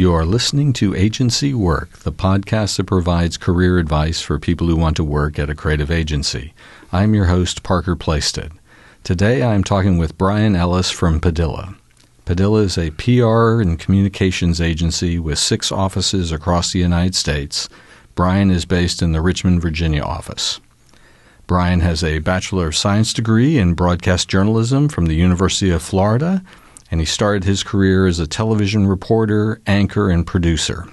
You are listening to Agency Work, the podcast that provides career advice for people who want to work at a creative agency. I'm your host, Parker Plaisted. Today I'm talking with Brian Ellis from Padilla. Padilla is a PR and communications agency with 6 offices across the United States. Brian is based in the Richmond, Virginia office. Brian has a Bachelor of Science degree in broadcast journalism from the University of Florida, and he started his career as a television reporter, anchor, and producer.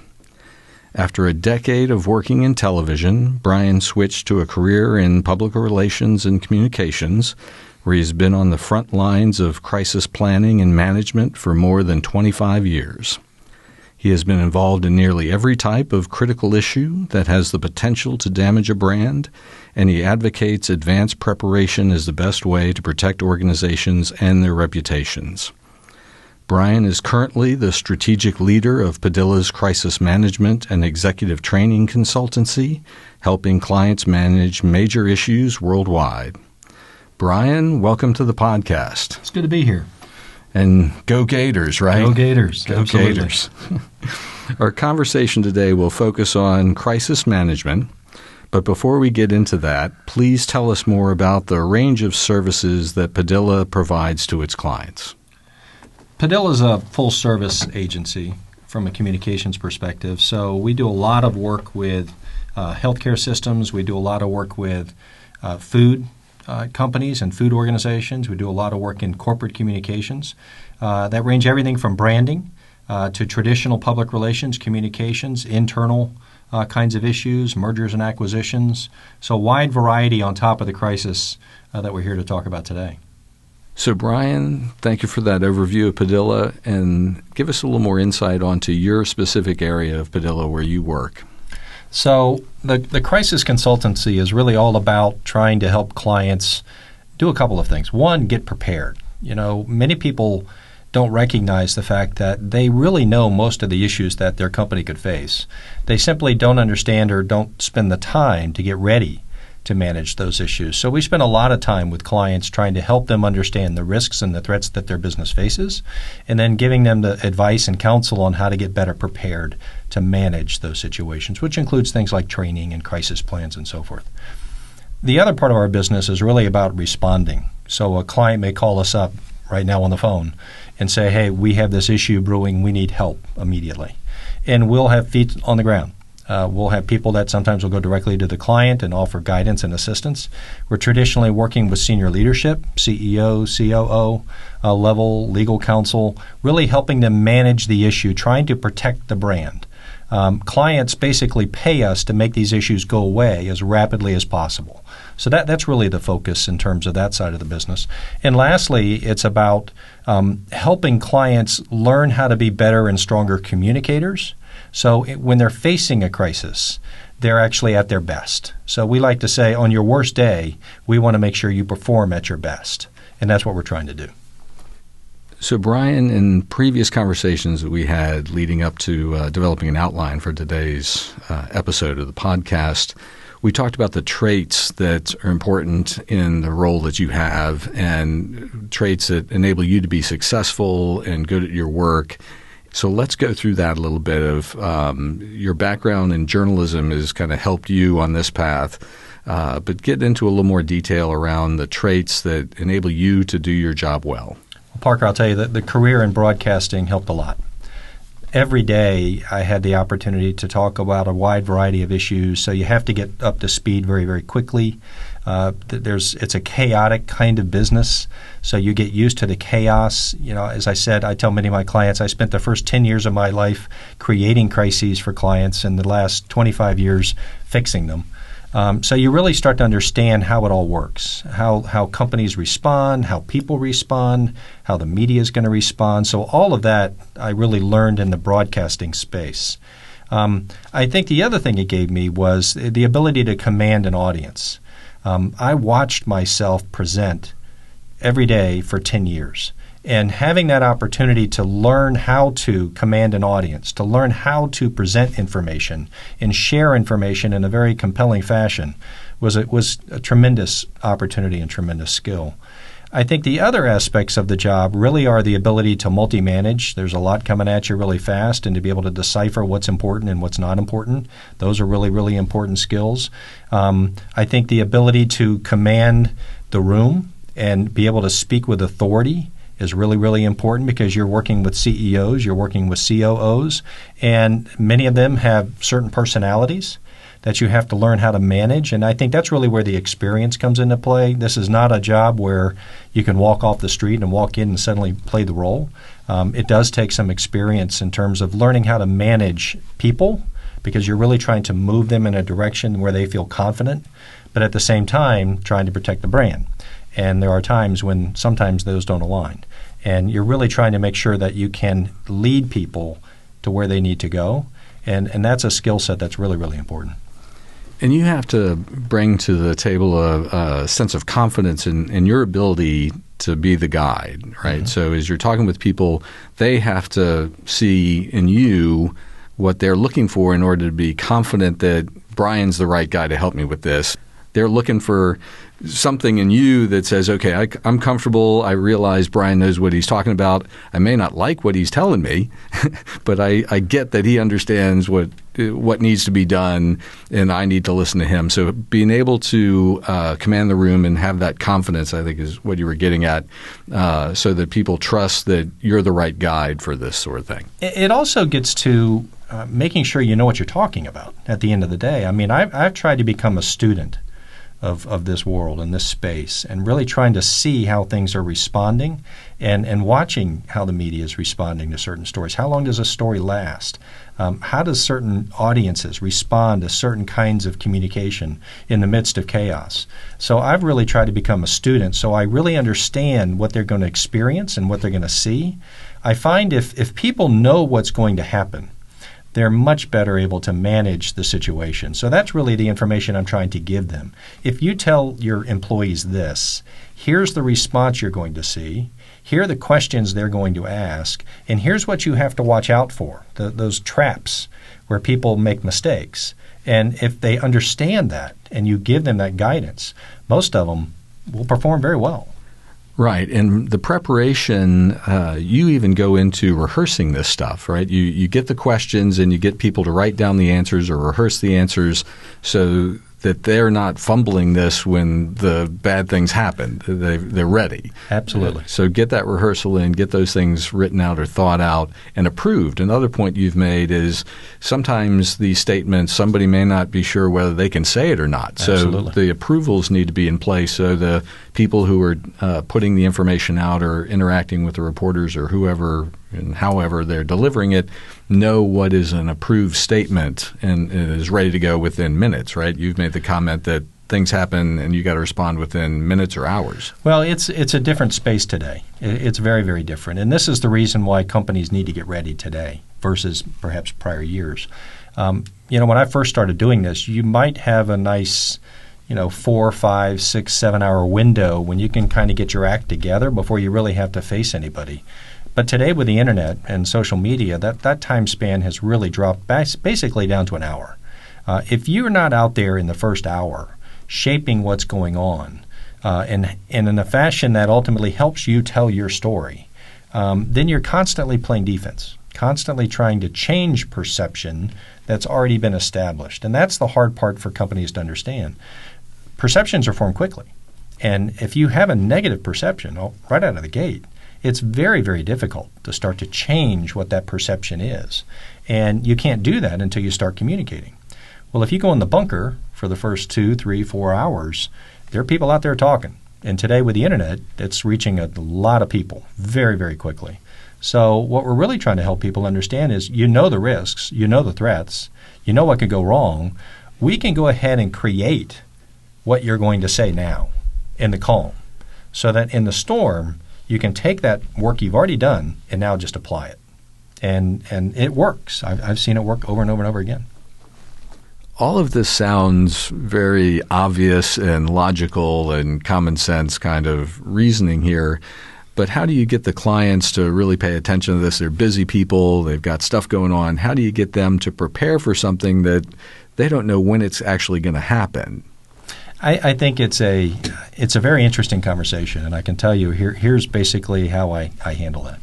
After a decade of working in television, Brian switched to a career in public relations and communications, where he's been on the front lines of crisis planning and management for more than 25 years. He has been involved in nearly every type of critical issue that has the potential to damage a brand, and he advocates advanced preparation as the best way to protect organizations and their reputations. Brian is currently the strategic leader of Padilla's Crisis Management and Executive Training Consultancy, helping clients manage major issues worldwide. Brian, welcome to the podcast. It's good to be here. And go Gators, right? Go Gators. Go absolutely. Gators. Our conversation today will focus on crisis management, but before we get into that, please tell us more about the range of services that Padilla provides to its clients. Padilla is a full-service agency from a communications perspective, so we do a lot of work with healthcare systems. We do a lot of work with food companies and food organizations. We do a lot of work in corporate communications that range everything from branding to traditional public relations, communications, internal kinds of issues, mergers and acquisitions. So a wide variety on top of the crisis that we're here to talk about today. So, Brian, thank you for that overview of Padilla, and give us a little more insight onto your specific area of Padilla where you work. So the crisis consultancy is really all about trying to help clients do a couple of things. One, get prepared. You know, many people don't recognize the fact that they really know most of the issues that their company could face. They simply don't understand or don't spend the time to get ready to manage those issues. So we spend a lot of time with clients trying to help them understand the risks and the threats that their business faces, and then giving them the advice and counsel on how to get better prepared to manage those situations, which includes things like training and crisis plans and so forth. The other part of our business is really about responding. So a client may call us up right now on the phone and say, hey, we have this issue brewing, we need help immediately. And we'll have feet on the ground. We'll have people that sometimes will go directly to the client and offer guidance and assistance. We're traditionally working with senior leadership, CEO, COO level, legal counsel, really helping them manage the issue, trying to protect the brand. Clients basically pay us to make these issues go away as rapidly as possible. So that's really the focus in terms of that side of the business. And lastly, it's about helping clients learn how to be better and stronger communicators. So when they're facing a crisis, they're actually at their best. So we like to say, on your worst day, we want to make sure you perform at your best. And that's what we're trying to do. So, Brian, in previous conversations that we had leading up to developing an outline for today's episode of the podcast, we talked about the traits that are important in the role that you have and traits that enable you to be successful and good at your work. So let's go through that a little bit of your background in journalism has kind of helped you on this path, but get into a little more detail around the traits that enable you to do your job well. Parker, I'll tell you that the career in broadcasting helped a lot. Every day I had the opportunity to talk about a wide variety of issues, so you have to get up to speed very, very quickly. It's a chaotic kind of business, so you get used to the chaos. You know, as I said, I tell many of my clients I spent the first 10 years of my life creating crises for clients and the last 25 years fixing them. So you really start to understand how it all works, how companies respond, how people respond, how the media is going to respond. So all of that I really learned in the broadcasting space. I think the other thing it gave me was the ability to command an audience. I watched myself present every day for 10 years. And having that opportunity to learn how to command an audience, to learn how to present information and share information in a very compelling fashion was a tremendous opportunity and tremendous skill. I think the other aspects of the job really are the ability to multi-manage. There's a lot coming at you really fast, and to be able to decipher what's important and what's not important. Those are really, really important skills. I think the ability to command the room and be able to speak with authority is really, really important, because you're working with CEOs, you're working with COOs, and many of them have certain personalities that you have to learn how to manage. And I think that's really where the experience comes into play. This is not a job where you can walk off the street and walk in and suddenly play the role. It does take some experience in terms of learning how to manage people, because you're really trying to move them in a direction where they feel confident, but at the same time trying to protect the brand. And there are times when sometimes those don't align. And you're really trying to make sure that you can lead people to where they need to go. And that's a skill set that's really, really important. And you have to bring to the table a sense of confidence in your ability to be the guide, right? Mm-hmm. So as you're talking with people, they have to see in you what they're looking for in order to be confident that Brian's the right guy to help me with this. They're looking for something in you that says, okay, I'm comfortable. I realize Brian knows what he's talking about. I may not like what he's telling me, but I get that he understands what needs to be done, and I need to listen to him. So being able to command the room and have that confidence, I think, is what you were getting at, so that people trust that you're the right guide for this sort of thing. It also gets to making sure you know what you're talking about at the end of the day. I mean, I've tried to become a student of this world and this space, and really trying to see how things are responding and watching how the media is responding to certain stories. How long does a story last? How does certain audiences respond to certain kinds of communication in the midst of chaos? So I've really tried to become a student, so I really understand what they're going to experience and what they're going to see. I find if people know what's going to happen, they're much better able to manage the situation. So that's really the information I'm trying to give them. If you tell your employees this, here's the response you're going to see, here are the questions they're going to ask, and here's what you have to watch out for, those traps where people make mistakes. And if they understand that and you give them that guidance, most of them will perform very well. Right, and the preparation, you even go into rehearsing this stuff, right? You get the questions and you get people to write down the answers or rehearse the answers so that they're not fumbling this when the bad things happen. They're ready. Absolutely. So get that rehearsal in, get those things written out or thought out and approved. Another point you've made is sometimes these statements, somebody may not be sure whether they can say it or not. Absolutely. So the approvals need to be in place so the people who are putting the information out or interacting with the reporters or whoever and however they're delivering it, know what is an approved statement and is ready to go within minutes, right? You've made the comment that things happen and you got to respond within minutes or hours. Well, it's a different space today. It's very, very different. And this is the reason why companies need to get ready today versus perhaps prior years. When I first started doing this, you might have a nice 4, 5, 6, 7 hour window when you can kind of get your act together before you really have to face anybody. But today with the internet and social media, that time span has really dropped basically down to an hour. If you're not out there in the first hour shaping what's going on and in a fashion that ultimately helps you tell your story, then you're constantly playing defense, constantly trying to change perception that's already been established. And that's the hard part for companies to understand. Perceptions are formed quickly. And if you have a negative perception right out of the gate, it's very, very difficult to start to change what that perception is. And you can't do that until you start communicating. Well, if you go in the bunker for the first 2, 3, 4 hours, there are people out there talking. And today with the internet, it's reaching a lot of people very, very quickly. So what we're really trying to help people understand is the risks, the threats, what could go wrong. We can go ahead and create what you're going to say now in the calm so that in the storm, you can take that work you've already done and now just apply it. And it works. I've seen it work over and over and over again. All of this sounds very obvious and logical and common sense kind of reasoning here, but how do you get the clients to really pay attention to this? They're busy people. They've got stuff going on. How do you get them to prepare for something that they don't know when it's actually going to happen? I think it's a very interesting conversation, and I can tell you here's basically how I handle that.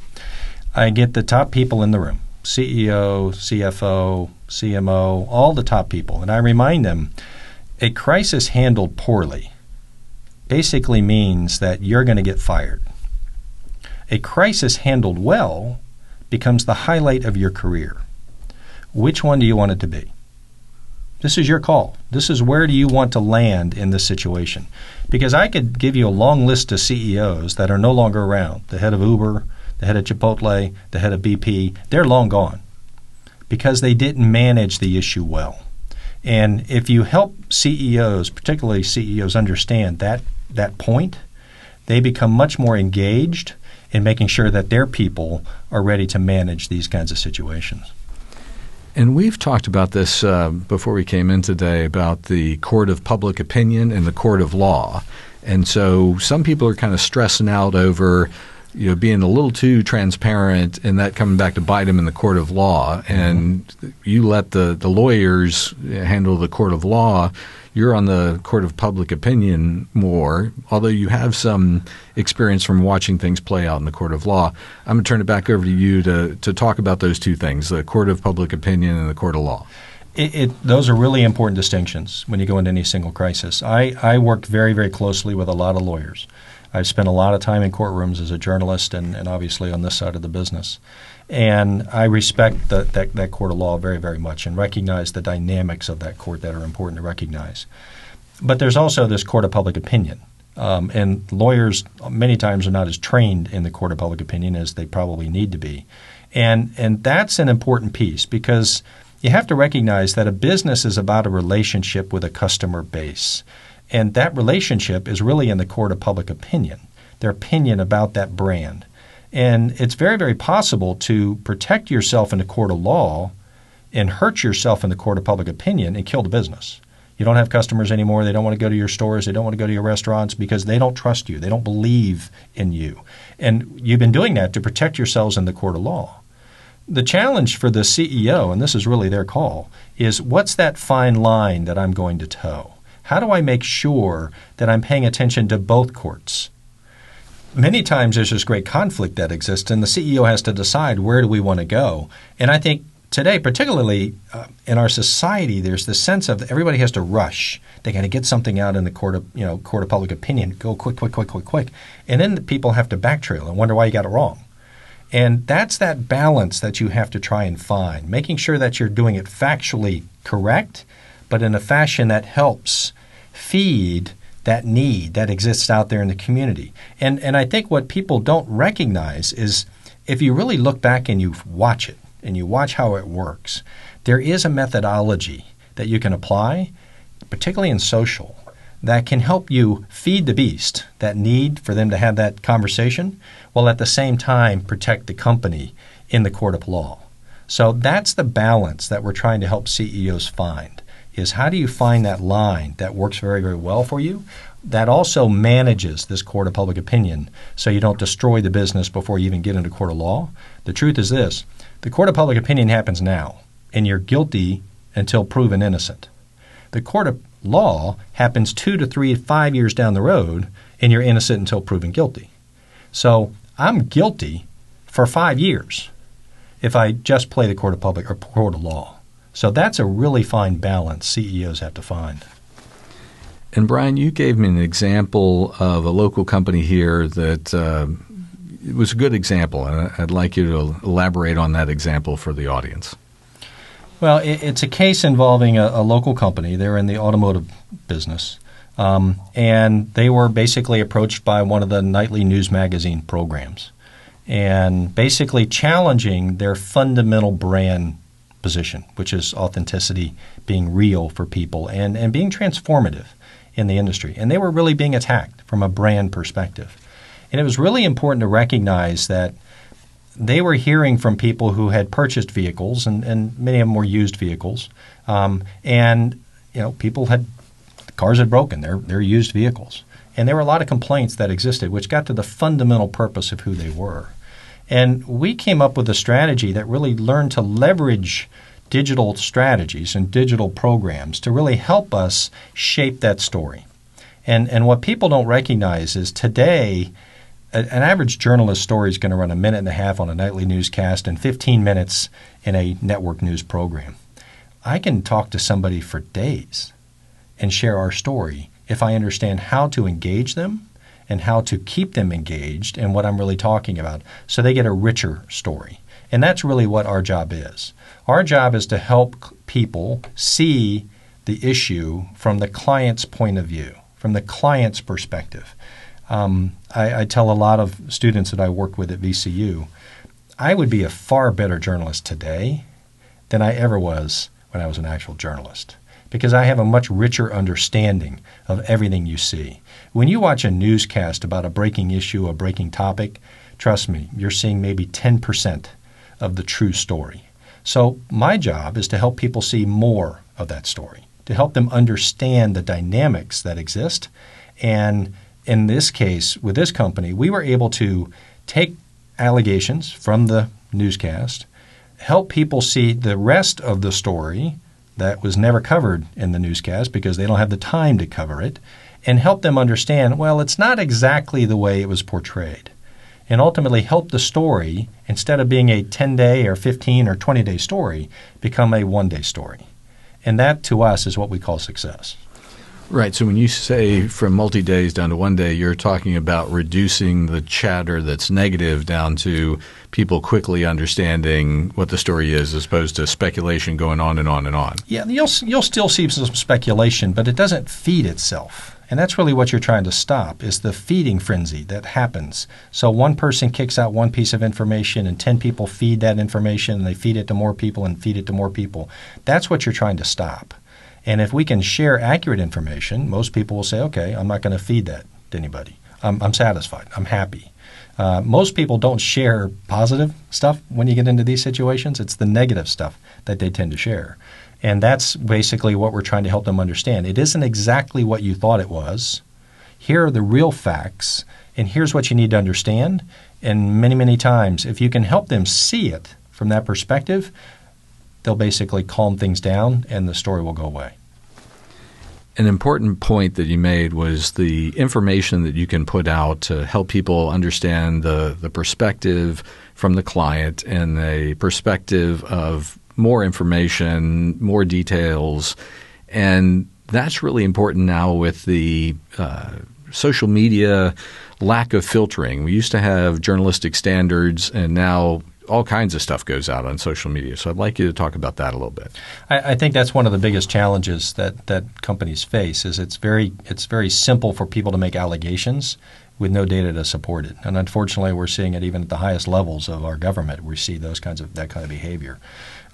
I get the top people in the room, CEO, CFO, CMO, all the top people, and I remind them a crisis handled poorly basically means that you're going to get fired. A crisis handled well becomes the highlight of your career. Which one do you want it to be? This is your call. This is where do you want to land in this situation? Because I could give you a long list of CEOs that are no longer around. The head of Uber, the head of Chipotle, the head of BP, they're long gone because they didn't manage the issue well. And if you help CEOs, particularly CEOs, understand that point, they become much more engaged in making sure that their people are ready to manage these kinds of situations. And we've talked about this before we came in today about the court of public opinion and the court of law. And so some people are kind of stressing out over being a little too transparent and that coming back to bite them in the court of law. And you let the lawyers handle the court of law. You're on the court of public opinion more, although you have some experience from watching things play out in the court of law. I'm going to turn it back over to you to talk about those two things, the court of public opinion and the court of law. Those are really important distinctions when you go into any single crisis. I worked very, very closely with a lot of lawyers. I've spent a lot of time in courtrooms as a journalist and obviously on this side of the business. And I respect that court of law very, very much and recognize the dynamics of that court that are important to recognize. But there's also this court of public opinion. And lawyers many times are not as trained in the court of public opinion as they probably need to be. And that's an important piece because you have to recognize that a business is about a relationship with a customer base. And that relationship is really in the court of public opinion, their opinion about that brand. And it's very, very possible to protect yourself in the court of law and hurt yourself in the court of public opinion and kill the business. You don't have customers anymore. They don't want to go to your stores. They don't want to go to your restaurants because they don't trust you. They don't believe in you. And you've been doing that to protect yourselves in the court of law. The challenge for the CEO, and this is really their call, is what's that fine line that I'm going to toe? How do I make sure that I'm paying attention to both courts? Many times there's this great conflict that exists, and the CEO has to decide where do we want to go. And I think today, particularly in our society, there's this sense of everybody has to rush. They got to get something out in the court of public opinion, go quick. And then the people have to backtrail and wonder why you got it wrong. And that's that balance that you have to try and find, making sure that you're doing it factually correct, but in a fashion that helps feed that need that exists out there in the community. And I think what people don't recognize is if you really look back and you watch it and you watch how it works, there is a methodology that you can apply, particularly in social, that can help you feed the beast, that need for them to have that conversation, while at the same time protect the company in the court of law. So that's the balance that we're trying to help CEOs find. Is how do you find that line that works very, very well for you that also manages this court of public opinion so you don't destroy the business before you even get into court of law? The truth is this. The court of public opinion happens now, and you're guilty until proven innocent. The court of law happens 2 to 3 to 5 years down the road, and you're innocent until proven guilty. So I'm guilty for 5 years if I just play the court of public or court of law. So that's a really fine balance CEOs have to find. And, Brian, you gave me an example of a local company here that it was a good example, and I'd like you to elaborate on that example for the audience. Well, it's a case involving a local company. They're in the automotive business, and they were basically approached by one of the nightly news magazine programs and basically challenging their fundamental brand position, which is authenticity, being real for people, and being transformative in the industry. And they were really being attacked from a brand perspective. And it was really important to recognize that they were hearing from people who had purchased vehicles, and many of them were used vehicles, and people had – cars had broken, they're used vehicles. And there were a lot of complaints that existed, which got to the fundamental purpose of who they were. And we came up with a strategy that really learned to leverage digital strategies and digital programs to really help us shape that story. And what people don't recognize is today, an average journalist story is going to run a minute and a half on a nightly newscast and 15 minutes in a network news program. I can talk to somebody for days and share our story if I understand how to engage them and how to keep them engaged and what I'm really talking about, so they get a richer story. And that's really what our job is. Our job is to help people see the issue from the client's point of view, from the client's perspective. I tell a lot of students that I work with at VCU, I would be a far better journalist today than I ever was when I was an actual journalist, because I have a much richer understanding of everything you see. When you watch a newscast about a breaking issue, a breaking topic, trust me, you're seeing maybe 10% of the true story. So my job is to help people see more of that story, to help them understand the dynamics that exist. And in this case, with this company, we were able to take allegations from the newscast, help people see the rest of the story that was never covered in the newscast because they don't have the time to cover it, and help them understand, well, it's not exactly the way it was portrayed, and ultimately help the story, instead of being a 10-day or 15 or 20-day story, become a one-day story. And that, to us, is what we call success. Right. So when you say from multi-days down to one day, you're talking about reducing the chatter that's negative down to people quickly understanding what the story is, as opposed to speculation going on and on and on. Yeah, you'll still see some speculation, but it doesn't feed itself. And that's really what you're trying to stop, is the feeding frenzy that happens. So one person kicks out one piece of information and 10 people feed that information, and they feed it to more people and feed it to more people. That's what you're trying to stop. And if we can share accurate information, most people will say, okay, I'm not going to feed that to anybody. I'm satisfied. I'm happy. Most people don't share positive stuff when you get into these situations. It's the negative stuff that they tend to share. And that's basically what we're trying to help them understand. It isn't exactly what you thought it was. Here are the real facts, and here's what you need to understand. And many, many times, if you can help them see it from that perspective, they'll basically calm things down and the story will go away. An important point that you made was the information that you can put out to help people understand the perspective from the client and the perspective of more information, more details. And that's really important now with the social media lack of filtering. We used to have journalistic standards, and now all kinds of stuff goes out on social media. So I'd like you to talk about that a little bit. I think that's one of the biggest challenges that companies face, is it's very simple for people to make allegations with no data to support it. And unfortunately, we're seeing it even at the highest levels of our government. We see that kind of behavior.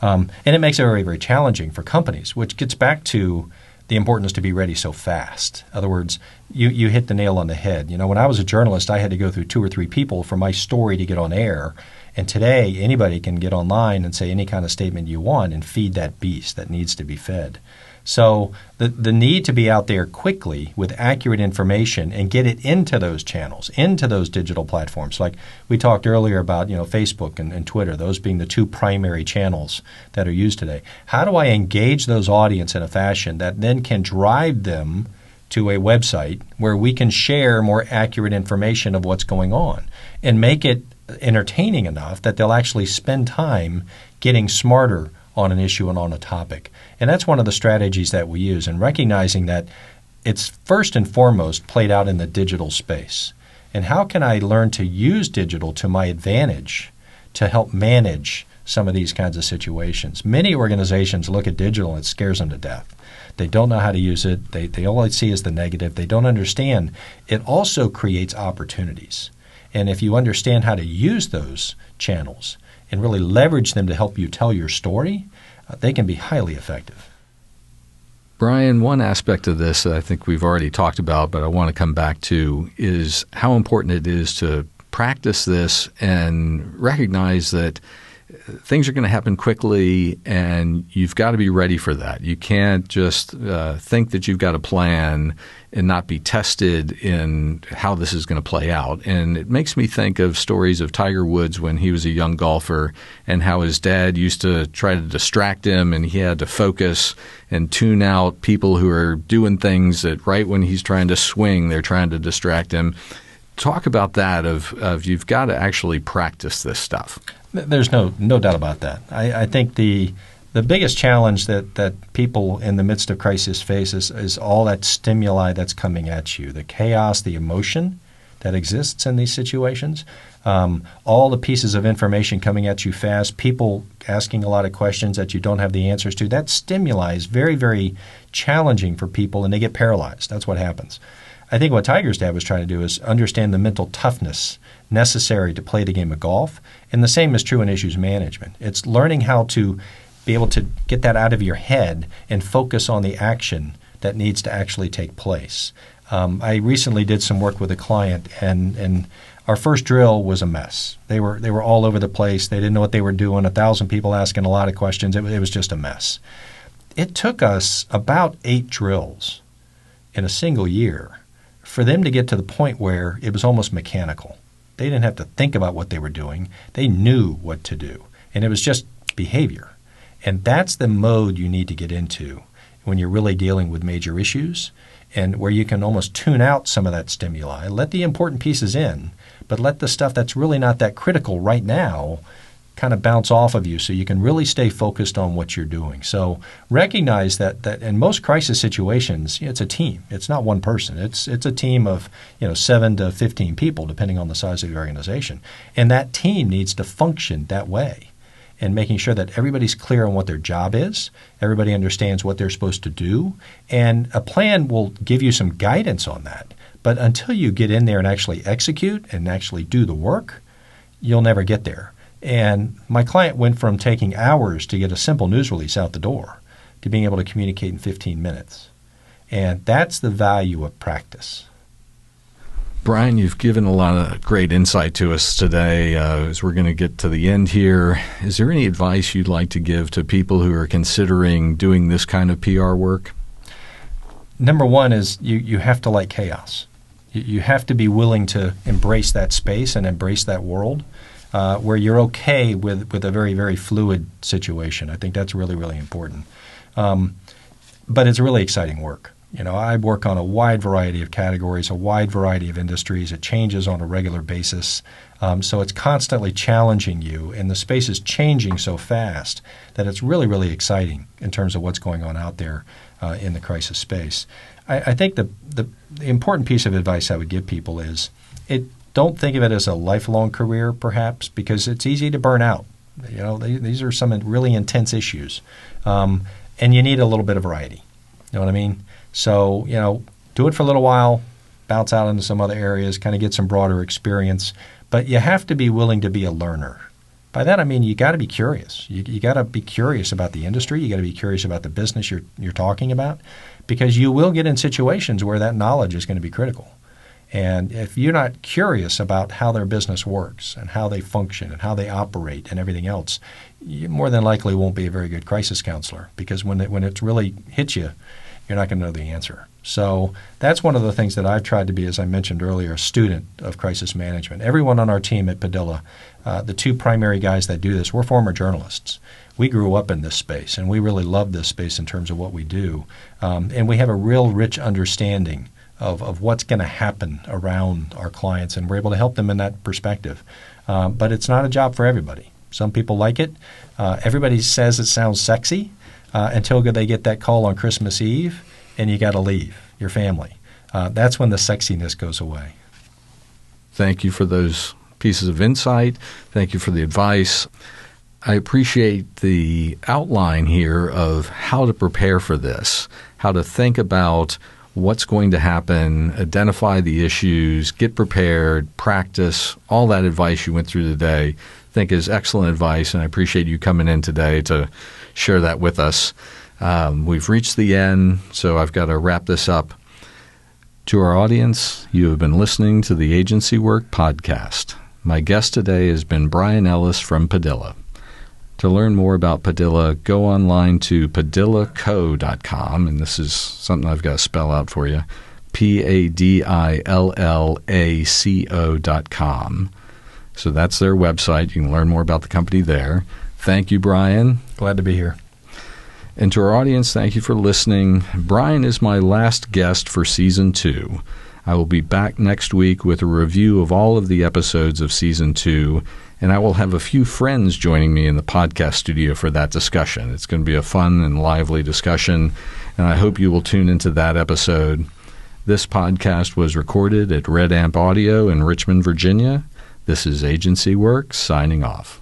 And it makes it very, very challenging for companies, which gets back to the importance to be ready so fast. In other words, you hit the nail on the head. You know, when I was a journalist, I had to go through 2 or 3 people for my story to get on air. And today, anybody can get online and say any kind of statement you want and feed that beast that needs to be fed. So the need to be out there quickly with accurate information and get it into those channels, into those digital platforms. Like we talked earlier about, Facebook and Twitter, those being the 2 primary channels that are used today. How do I engage those audience in a fashion that then can drive them to a website where we can share more accurate information of what's going on and make it entertaining enough that they'll actually spend time getting smarter on an issue and on a topic? And that's one of the strategies that we use, and recognizing that it's first and foremost played out in the digital space. And how can I learn to use digital to my advantage to help manage some of these kinds of situations? Many organizations look at digital and it scares them to death. They don't know how to use it. They all they see is the negative. They don't understand it also creates opportunities. And if you understand how to use those channels and really leverage them to help you tell your story, they can be highly effective. Brian, one aspect of this that I think we've already talked about, but I want to come back to, is how important it is to practice this and recognize that things are going to happen quickly, and you've got to be ready for that. You can't just think that you've got a plan and not be tested in how this is going to play out. And it makes me think of stories of Tiger Woods when he was a young golfer and how his dad used to try to distract him, and he had to focus and tune out people who are doing things that right when he's trying to swing, they're trying to distract him. Talk about that of you've got to actually practice this stuff. There's no doubt about that. I think the biggest challenge that people in the midst of crisis face is all that stimuli that's coming at you, the chaos, the emotion that exists in these situations, all the pieces of information coming at you fast, people asking a lot of questions that you don't have the answers to. That stimuli is very, very challenging for people, and they get paralyzed. That's what happens. I think what Tiger's dad was trying to do is understand the mental toughness necessary to play the game of golf. And the same is true in issues management. It's learning how to be able to get that out of your head and focus on the action that needs to actually take place. I recently did some work with a client, and our first drill was a mess. They were all over the place. They didn't know what they were doing. 1,000 people asking a lot of questions. It was just a mess. It took us about 8 drills in a single year for them to get to the point where it was almost mechanical. They didn't have to think about what they were doing. They knew what to do, and it was just behavior. And that's the mode you need to get into when you're really dealing with major issues, and where you can almost tune out some of that stimuli, let the important pieces in, but let the stuff that's really not that critical right now kind of bounce off of you so you can really stay focused on what you're doing. So recognize that in most crisis situations, it's a team. It's not one person. It's a team of 7 to 15 people, depending on the size of the organization. And that team needs to function that way, and making sure that everybody's clear on what their job is, everybody understands what they're supposed to do, and a plan will give you some guidance on that. But until you get in there and actually execute and actually do the work, you'll never get there. And my client went from taking hours to get a simple news release out the door to being able to communicate in 15 minutes. And that's the value of practice. Brian, you've given a lot of great insight to us today. As we're going to get to the end here, is there any advice you'd like to give to people who are considering doing this kind of PR work? Number one is you have to like chaos. You have to be willing to embrace that space and embrace that world. Where you're okay with a very, very fluid situation. I think that's really, really important. But it's really exciting work. I work on a wide variety of categories, a wide variety of industries. It changes on a regular basis. So it's constantly challenging you, and the space is changing so fast that it's really, really exciting in terms of what's going on out there in the crisis space. I think the important piece of advice I would give people is don't think of it as a lifelong career, perhaps, because it's easy to burn out. These are some really intense issues, and you need a little bit of variety. You know what I mean? So, do it for a little while, bounce out into some other areas, kind of get some broader experience, but you have to be willing to be a learner. By that I mean you got to be curious. You got to be curious about the industry. You got to be curious about the business you're talking about, because you will get in situations where that knowledge is going to be critical. And if you're not curious about how their business works and how they function and how they operate and everything else, you more than likely won't be a very good crisis counselor, because when it really hits you, you're not going to know the answer. So that's one of the things that I've tried to be, as I mentioned earlier, a student of crisis management. Everyone on our team at Padilla, the two primary guys that do this, we're former journalists. We grew up in this space, and we really love this space in terms of what we do. And we have a real rich understanding of what's going to happen around our clients, and we're able to help them in that perspective. But it's not a job for everybody. Some people like it. Everybody says it sounds sexy until they get that call on Christmas Eve and you got to leave your family. That's when the sexiness goes away. Thank you for those pieces of insight. Thank you for the advice. I appreciate the outline here of how to prepare for this, how to think about what's going to happen, identify the issues, get prepared, practice. All that advice you went through today I think is excellent advice, and I appreciate you coming in today to share that with us. We've reached the end, so I've got to wrap this up. To our audience, you have been listening to the Agency Work Podcast. My guest today has been Brian Ellis from Padilla. To learn more about Padilla, go online to padillaco.com, and this is something I've got to spell out for you, padillaco.com. So that's their website. You can learn more about the company there. Thank you, Brian. Glad to be here. And to our audience, thank you for listening. Brian is my last guest for Season 2. I will be back next week with a review of all of the episodes of Season 2, and I will have a few friends joining me in the podcast studio for that discussion. It's going to be a fun and lively discussion, and I hope you will tune into that episode. This podcast was recorded at Red Amp Audio in Richmond, Virginia. This is Agency Work signing off.